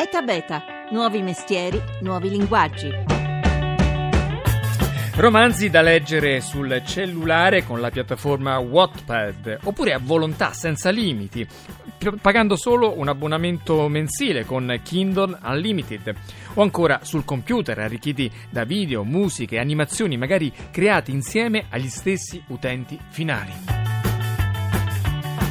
Eta Beta, nuovi mestieri, nuovi linguaggi. Romanzi da leggere sul cellulare con la piattaforma Wattpad, oppure a volontà senza limiti, pagando solo un abbonamento mensile con Kindle Unlimited, o ancora sul computer arricchiti da video, musiche e animazioni magari creati insieme agli stessi utenti finali.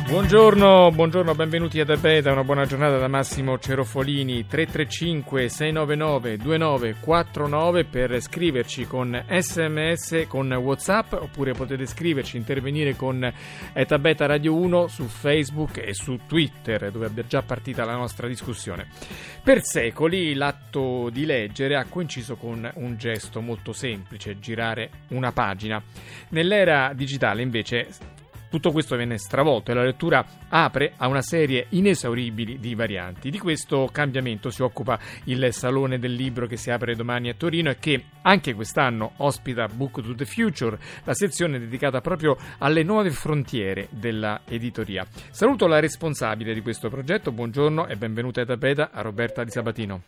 Buongiorno, benvenuti ad Abeta, una buona giornata da Massimo Cerofolini. 335-699-2949 per scriverci con SMS, con WhatsApp, oppure potete scriverci, intervenire con Eta Beta Radio 1 su Facebook e su Twitter, dove è già partita la nostra discussione. Per secoli l'atto di leggere ha coinciso con un gesto molto semplice, girare una pagina. Nell'era digitale invece tutto questo viene stravolto e la lettura apre a una serie inesauribili di varianti. Di questo cambiamento si occupa il Salone del Libro che si apre domani a Torino e che anche quest'anno ospita Book to the Future, la sezione dedicata proprio alle nuove frontiere della editoria. Saluto la responsabile di questo progetto, buongiorno e benvenuta Eta Beta, a Roberta Di Sabatino.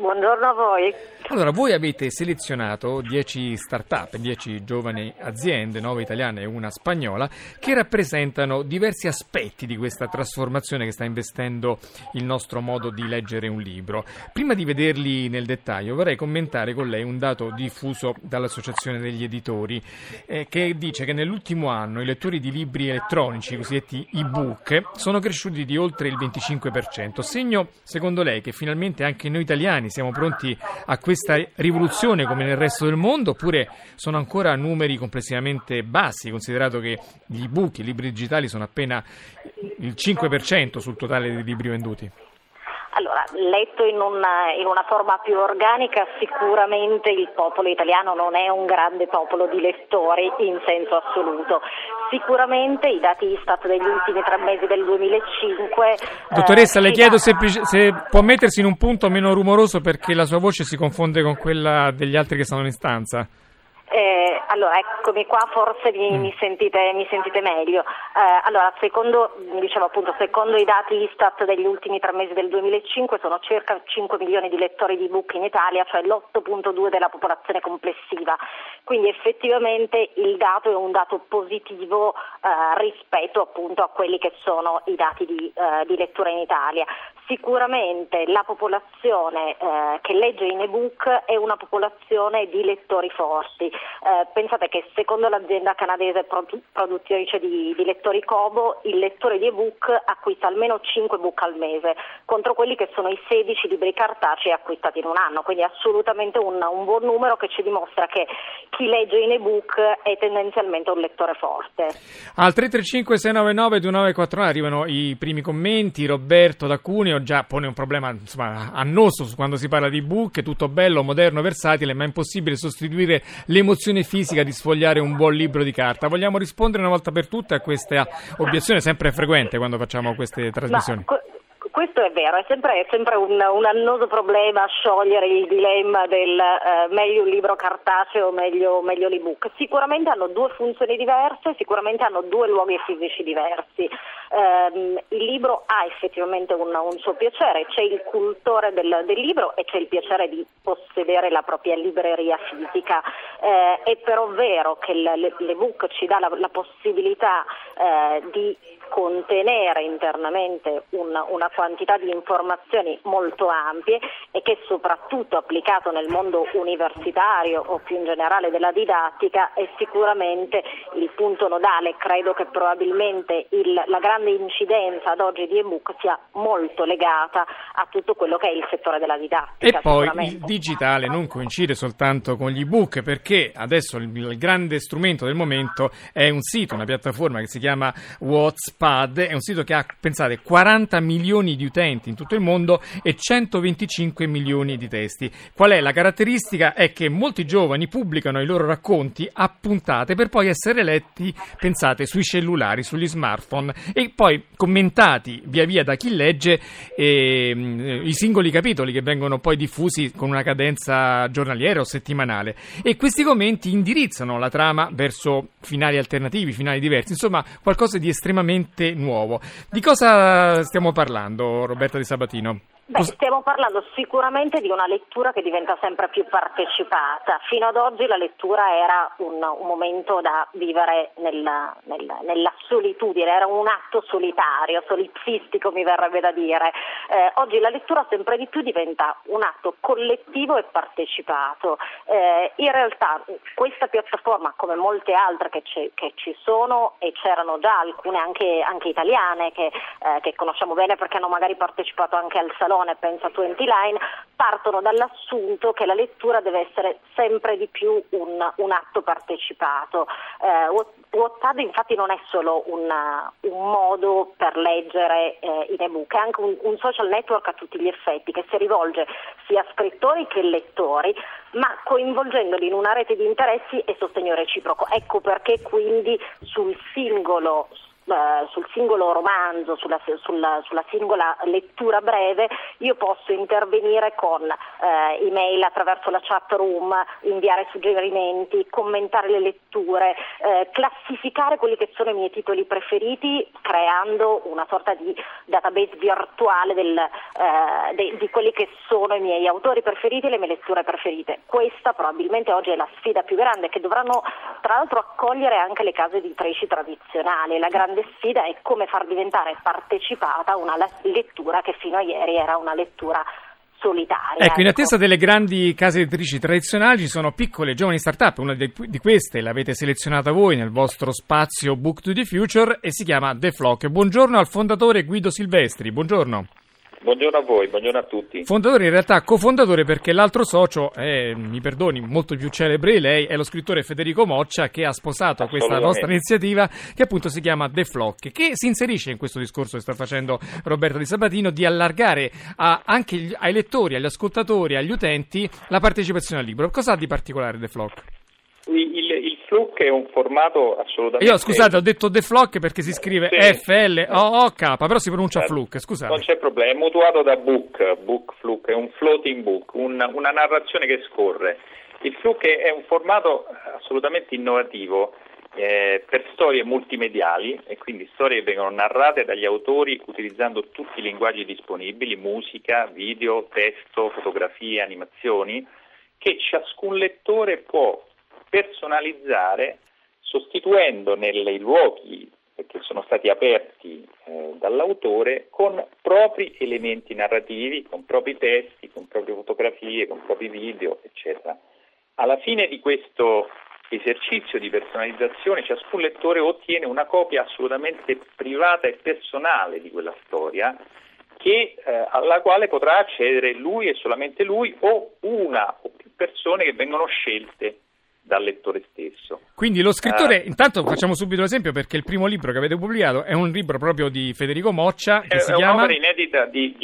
Buongiorno a voi. Allora, voi avete selezionato 10 start-up, 10 giovani aziende, 9 italiane e una spagnola, che rappresentano diversi aspetti di questa trasformazione che sta investendo il nostro modo di leggere un libro. Prima di vederli nel dettaglio, vorrei commentare con lei un dato diffuso dall'Associazione degli Editori, che dice che nell'ultimo anno i lettori di libri elettronici, i cosiddetti ebook, sono cresciuti di oltre il 25%. Segno, secondo lei, che finalmente anche noi italiani siamo pronti a questa rivoluzione come nel resto del mondo, oppure sono ancora numeri complessivamente bassi, considerato che gli ebook, i libri digitali, sono appena il 5% sul totale dei libri venduti? Allora, letto in una forma più organica, sicuramente il popolo italiano non è un grande popolo di lettori in senso assoluto. Sicuramente i dati Istat degli ultimi 3 mesi del 2005... Dottoressa, le chiedo se può mettersi in un punto meno rumoroso perché la sua voce si confonde con quella degli altri che sono in stanza. Allora, eccomi qua, forse mi sentite meglio. Allora, secondo i dati Istat degli ultimi 3 mesi del 2005 sono circa 5 milioni di lettori di ebook in Italia, cioè l'8.2 della popolazione complessiva. Quindi effettivamente il dato è un dato positivo rispetto appunto a quelli che sono i dati di lettura in Italia. Sicuramente la popolazione che legge in ebook è una popolazione di lettori forti. Pensate che secondo l'azienda canadese produttrice di lettori Kobo, il lettore di ebook acquista almeno 5 book al mese, contro quelli che sono i 16 libri cartacei acquistati in un anno. Quindi è assolutamente un buon numero che ci dimostra che chi legge in ebook è tendenzialmente un lettore forte. Al 335-699-2949 arrivano i primi commenti. Roberto da Cuneo già pone un problema, insomma, annoso quando si parla di ebook, tutto bello, moderno, versatile, ma è impossibile sostituire l'emozione fisica di sfogliare un buon libro di carta. Vogliamo rispondere una volta per tutte a questa obiezione sempre frequente quando facciamo queste trasmissioni? Questo è vero, è sempre un annoso problema sciogliere il dilemma del meglio un libro cartaceo o meglio l'ebook. Sicuramente hanno 2 funzioni diverse, sicuramente hanno 2 luoghi fisici diversi. Il libro ha effettivamente un suo piacere, c'è il cultore del libro e c'è il piacere di possedere la propria libreria fisica. È però vero che l'ebook ci dà la possibilità di contenere internamente una quantità di informazioni molto ampie e che soprattutto applicato nel mondo universitario o più in generale della didattica è sicuramente il punto nodale. Credo che probabilmente la grande incidenza ad oggi di ebook sia molto legata a tutto quello che è il settore della didattica. E poi il digitale non coincide soltanto con gli ebook, perché adesso il grande strumento del momento è un sito, una piattaforma che si chiama WhatsApp. È un sito che ha, pensate, 40 milioni di utenti in tutto il mondo e 125 milioni di testi. Qual è la caratteristica? È che molti giovani pubblicano i loro racconti a puntate per poi essere letti, pensate, sui cellulari, sugli smartphone e poi commentati via via da chi legge i singoli capitoli che vengono poi diffusi con una cadenza giornaliera o settimanale. E questi commenti indirizzano la trama verso finali alternativi, finali diversi, insomma qualcosa di estremamente nuovo. Di cosa stiamo parlando, Roberta Di Sabatino? Beh, stiamo parlando sicuramente di una lettura che diventa sempre più partecipata. Fino ad oggi la lettura era un momento da vivere nella solitudine, era un atto solitario, solizistico mi verrebbe da dire. Oggi la lettura sempre di più diventa un atto collettivo e partecipato. In realtà questa piattaforma, come molte altre che ci sono e c'erano già alcune anche italiane che conosciamo bene perché hanno magari partecipato anche al Salone, pensa tu Line, partono dall'assunto che la lettura deve essere sempre di più un atto partecipato. Wattpad infatti non è solo un modo per leggere in ebook, è anche un social network a tutti gli effetti che si rivolge sia a scrittori che lettori, ma coinvolgendoli in una rete di interessi e sostegno reciproco. Ecco perché quindi sul singolo romanzo, sulla singola lettura breve, io posso intervenire con email attraverso la chat room, inviare suggerimenti, commentare le letture, classificare quelli che sono i miei titoli preferiti, creando una sorta di database virtuale di quelli che sono i miei autori preferiti e le mie letture preferite. Questa probabilmente oggi è la sfida più grande, che dovranno tra l'altro accogliere anche le case editrici tradizionali. La grande sfida è come far diventare partecipata una lettura che fino a ieri era una lettura solitaria. Ecco, in attesa delle grandi case editrici tradizionali ci sono piccole e giovani start-up, una di queste l'avete selezionata voi nel vostro spazio Book to the Future e si chiama The Flock. Buongiorno al fondatore Guido Silvestri, buongiorno. Buongiorno a voi, buongiorno a tutti. Fondatore, in realtà cofondatore, perché l'altro socio è, mi perdoni, molto più celebre lei, è lo scrittore Federico Moccia, che ha sposato questa nostra iniziativa che appunto si chiama The Flock, che si inserisce in questo discorso che sta facendo Roberta Di Sabatino di allargare anche ai lettori, agli ascoltatori, agli utenti la partecipazione al libro. Cosa ha di particolare The Flock? Il Flock è un formato assolutamente... Io scusate, ho detto The Flock perché si scrive sì. Flock, però si pronuncia Flock, scusate. Non c'è problema, è mutuato da Book Flock, è un floating book, una narrazione che scorre. Il Flock è un formato assolutamente innovativo per storie multimediali, e quindi storie che vengono narrate dagli autori utilizzando tutti i linguaggi disponibili, musica, video, testo, fotografie, animazioni, che ciascun lettore può personalizzare, sostituendo nei luoghi che sono stati aperti dall'autore con propri elementi narrativi, con propri testi, con proprie fotografie, con propri video, eccetera. Alla fine di questo esercizio di personalizzazione, ciascun lettore ottiene una copia assolutamente privata e personale di quella storia, che alla quale potrà accedere lui e solamente lui, o una o più persone che vengono scelte dal lettore stesso. Quindi lo scrittore, intanto facciamo subito l'esempio, perché il primo libro che avete pubblicato è un libro proprio di Federico Moccia che si chiama un'opera inedita che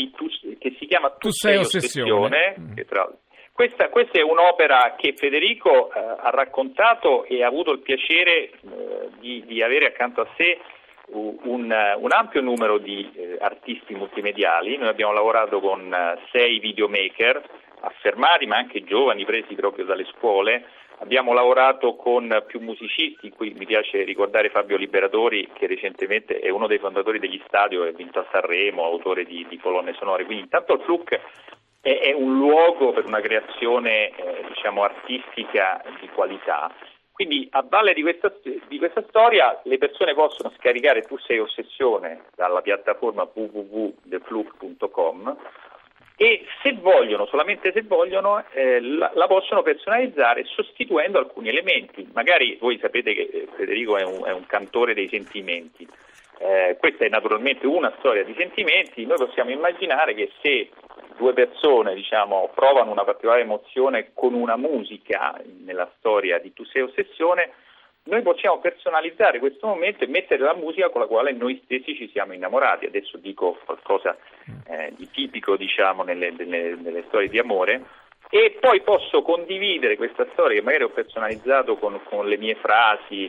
si chiama Tu sei un'ossessione. Questa è un'opera che Federico ha raccontato e ha avuto il piacere di avere accanto a sé un ampio numero di artisti multimediali. Noi abbiamo lavorato con 6 videomaker affermati, ma anche giovani presi proprio dalle scuole. Abbiamo lavorato con più musicisti, qui mi piace ricordare Fabio Liberatori, che recentemente è uno dei fondatori degli Stadio e ha vinto a Sanremo, autore di colonne sonore. Quindi intanto il Flock è un luogo per una creazione artistica di qualità. Quindi a valle di questa storia le persone possono scaricare Tu sei ossessione dalla piattaforma www.theflock.com e se vogliono, la possono personalizzare sostituendo alcuni elementi. Magari voi sapete che Federico è un cantore dei sentimenti, questa è naturalmente una storia di sentimenti. Noi possiamo immaginare che se due persone provano una particolare emozione con una musica nella storia di Tu sei ossessione, noi possiamo personalizzare questo momento e mettere la musica con la quale noi stessi ci siamo innamorati. Adesso dico qualcosa di tipico nelle storie di amore, e poi posso condividere questa storia che magari ho personalizzato con le mie frasi,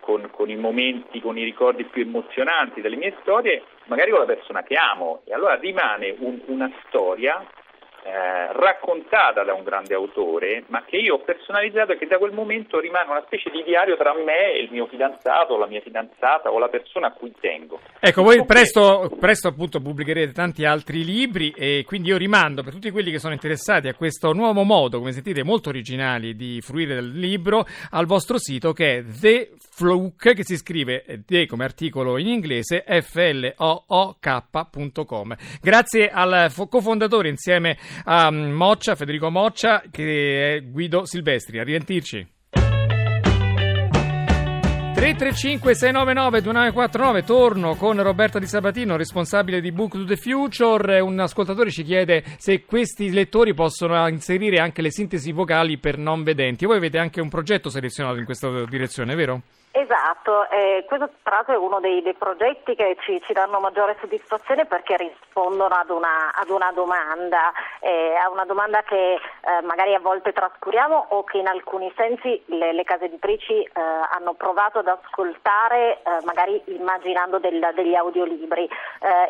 con i momenti, con i ricordi più emozionanti delle mie storie, magari con la persona che amo, e allora rimane una storia raccontata da un grande autore, ma che io ho personalizzato e che da quel momento rimane una specie di diario tra me e il mio fidanzato, la mia fidanzata o la persona a cui tengo. Ecco, voi presto appunto pubblicherete tanti altri libri, e quindi io rimando per tutti quelli che sono interessati a questo nuovo modo, come sentite, molto originale di fruire del libro, al vostro sito, che è The Flock, che si scrive The come articolo in inglese, FLOOK.com. Grazie al cofondatore insieme a Moccia, Federico Moccia, che è Guido Silvestri. A risentirci. 335-699-2949, torno con Roberta Di Sabatino, responsabile di Book to the Future. Un ascoltatore ci chiede se questi lettori possono inserire anche le sintesi vocali per non vedenti. Voi avete anche un progetto selezionato in questa direzione, vero? Esatto, questo tra l'altro è uno dei progetti che ci danno maggiore soddisfazione, perché rispondono ad una domanda, a una domanda che magari a volte trascuriamo, o che in alcuni sensi le case editrici hanno provato ad ascoltare, magari immaginando degli audiolibri.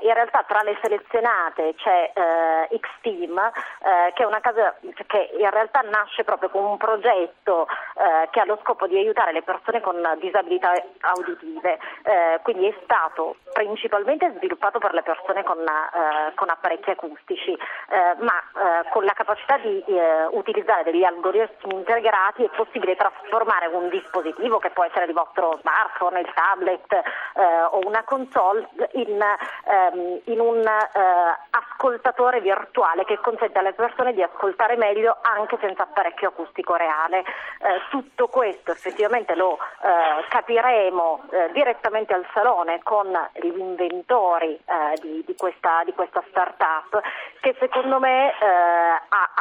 In realtà tra le selezionate c'è X Team, che è una casa che in realtà nasce proprio con un progetto che ha lo scopo di aiutare le persone con disabilità auditive, quindi è stato principalmente sviluppato per le persone con apparecchi acustici, ma con la capacità di utilizzare degli algoritmi integrati è possibile trasformare un dispositivo, che può essere il vostro smartphone, il tablet o una console, in un ascoltatore virtuale che consente alle persone di ascoltare meglio anche senza apparecchio acustico reale. Tutto questo effettivamente lo capiremo direttamente al salone con gli inventori di questa start-up, che secondo me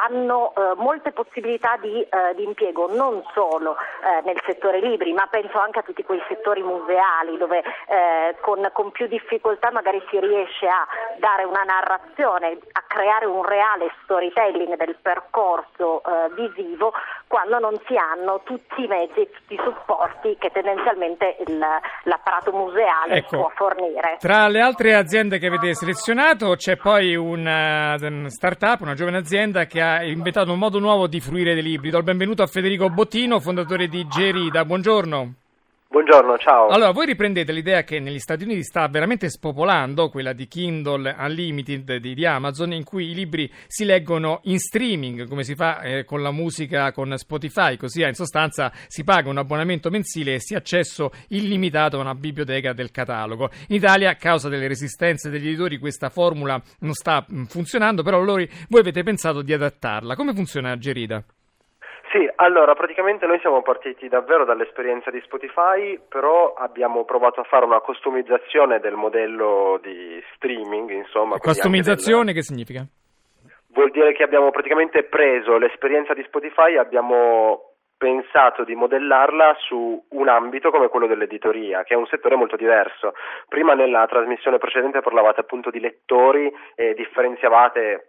hanno molte possibilità di impiego, non solo nel settore libri, ma penso anche a tutti quei settori museali dove con più difficoltà magari si riesce a dare una narrazione, a creare un reale storytelling del percorso visivo, quando non si hanno tutti i mezzi, tutti i supporti che tendenzialmente l'apparato museale, ecco, può fornire. Tra le altre aziende che avete selezionato c'è poi una startup, una giovane azienda che ha inventato un modo nuovo di fruire dei libri. Do il benvenuto a Federico Bottino, fondatore di Yerida. Buongiorno. Buongiorno, ciao. Allora, voi riprendete l'idea che negli Stati Uniti sta veramente spopolando, quella di Kindle Unlimited di Amazon, in cui i libri si leggono in streaming, come si fa con la musica, con Spotify, così in sostanza si paga un abbonamento mensile e si ha accesso illimitato a una biblioteca del catalogo. In Italia, a causa delle resistenze degli editori, questa formula non sta funzionando, però voi avete pensato di adattarla. Come funziona Yerida? Sì, allora praticamente noi siamo partiti davvero dall'esperienza di Spotify, però abbiamo provato a fare una customizzazione del modello di streaming, insomma. Customizzazione che significa? Vuol dire che abbiamo praticamente preso l'esperienza di Spotify, abbiamo pensato di modellarla su un ambito come quello dell'editoria, che è un settore molto diverso. Prima nella trasmissione precedente parlavate appunto di lettori e differenziavate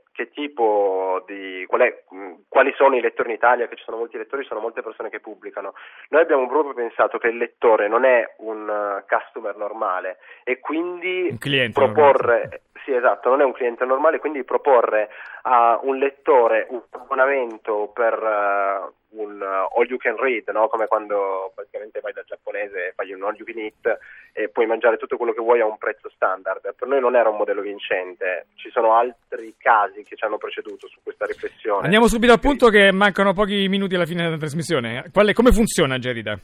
quali sono i lettori in Italia, che ci sono molti lettori, ci sono molte persone che pubblicano. Noi abbiamo proprio pensato che il lettore non è un customer normale, e quindi un cliente normale. Sì, esatto, non è un cliente normale, quindi proporre a un lettore un abbonamento per un all you can read, no? Come quando praticamente vai dal giapponese e fai un all you can eat e puoi mangiare tutto quello che vuoi a un prezzo standard. Per noi non era un modello vincente, ci sono altri casi che ci hanno preceduto su questa riflessione. Andiamo subito al punto, che mancano pochi minuti alla fine della trasmissione. Come funziona Yerida?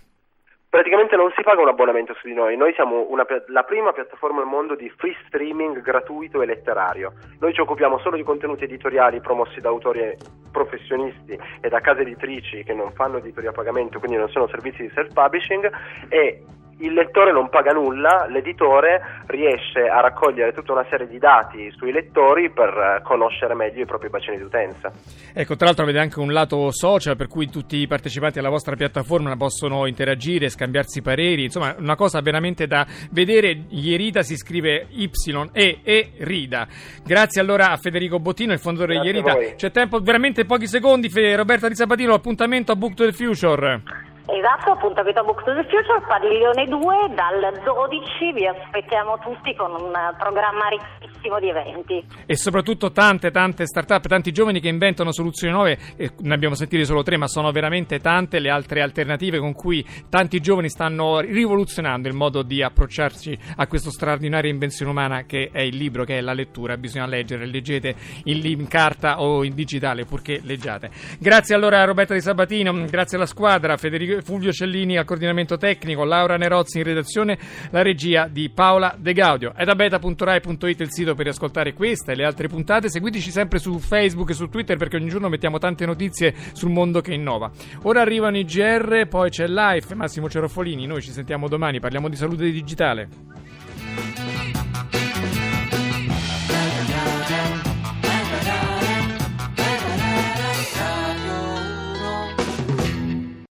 Praticamente non si paga un abbonamento su di noi siamo la prima piattaforma al mondo di free streaming gratuito e letterario. Noi ci occupiamo solo di contenuti editoriali promossi da autori professionisti e da case editrici che non fanno editoria a pagamento, quindi non sono servizi di self-publishing, e il lettore non paga nulla, l'editore riesce a raccogliere tutta una serie di dati sui lettori per conoscere meglio i propri bacini di utenza. Ecco, tra l'altro avete anche un lato social, per cui tutti i partecipanti alla vostra piattaforma possono interagire, scambiarsi pareri, insomma una cosa veramente da vedere. Yerida si scrive Y-E-E-Rida. Grazie allora a Federico Bottino, il fondatore di Yerida. C'è tempo, veramente pochi secondi. Roberta Di Sabatino, appuntamento a Book to the Future. Esatto, appuntamento a Book to the Future, Padiglione 2, dal 12 vi aspettiamo tutti con un programma ricchissimo di eventi. E soprattutto tante start-up, tanti giovani che inventano soluzioni nuove, ne abbiamo sentite solo tre, ma sono veramente tante le altre alternative con cui tanti giovani stanno rivoluzionando il modo di approcciarci a questa straordinaria invenzione umana che è il libro, che è la lettura. Bisogna leggere, leggete in carta o in digitale, purché leggiate. Grazie allora a Roberta Di Sabatino, grazie alla squadra, Federico Fulvio Cellini al coordinamento tecnico, Laura Nerozzi in redazione, la regia di Paola De Gaudio. etabeta.rai.it è il sito per riascoltare questa e le altre puntate. Seguiteci sempre su Facebook e su Twitter, perché ogni giorno mettiamo tante notizie sul mondo che innova. Ora arrivano i GR, poi c'è Life, Massimo Cerofolini. Noi ci sentiamo domani, parliamo di salute digitale.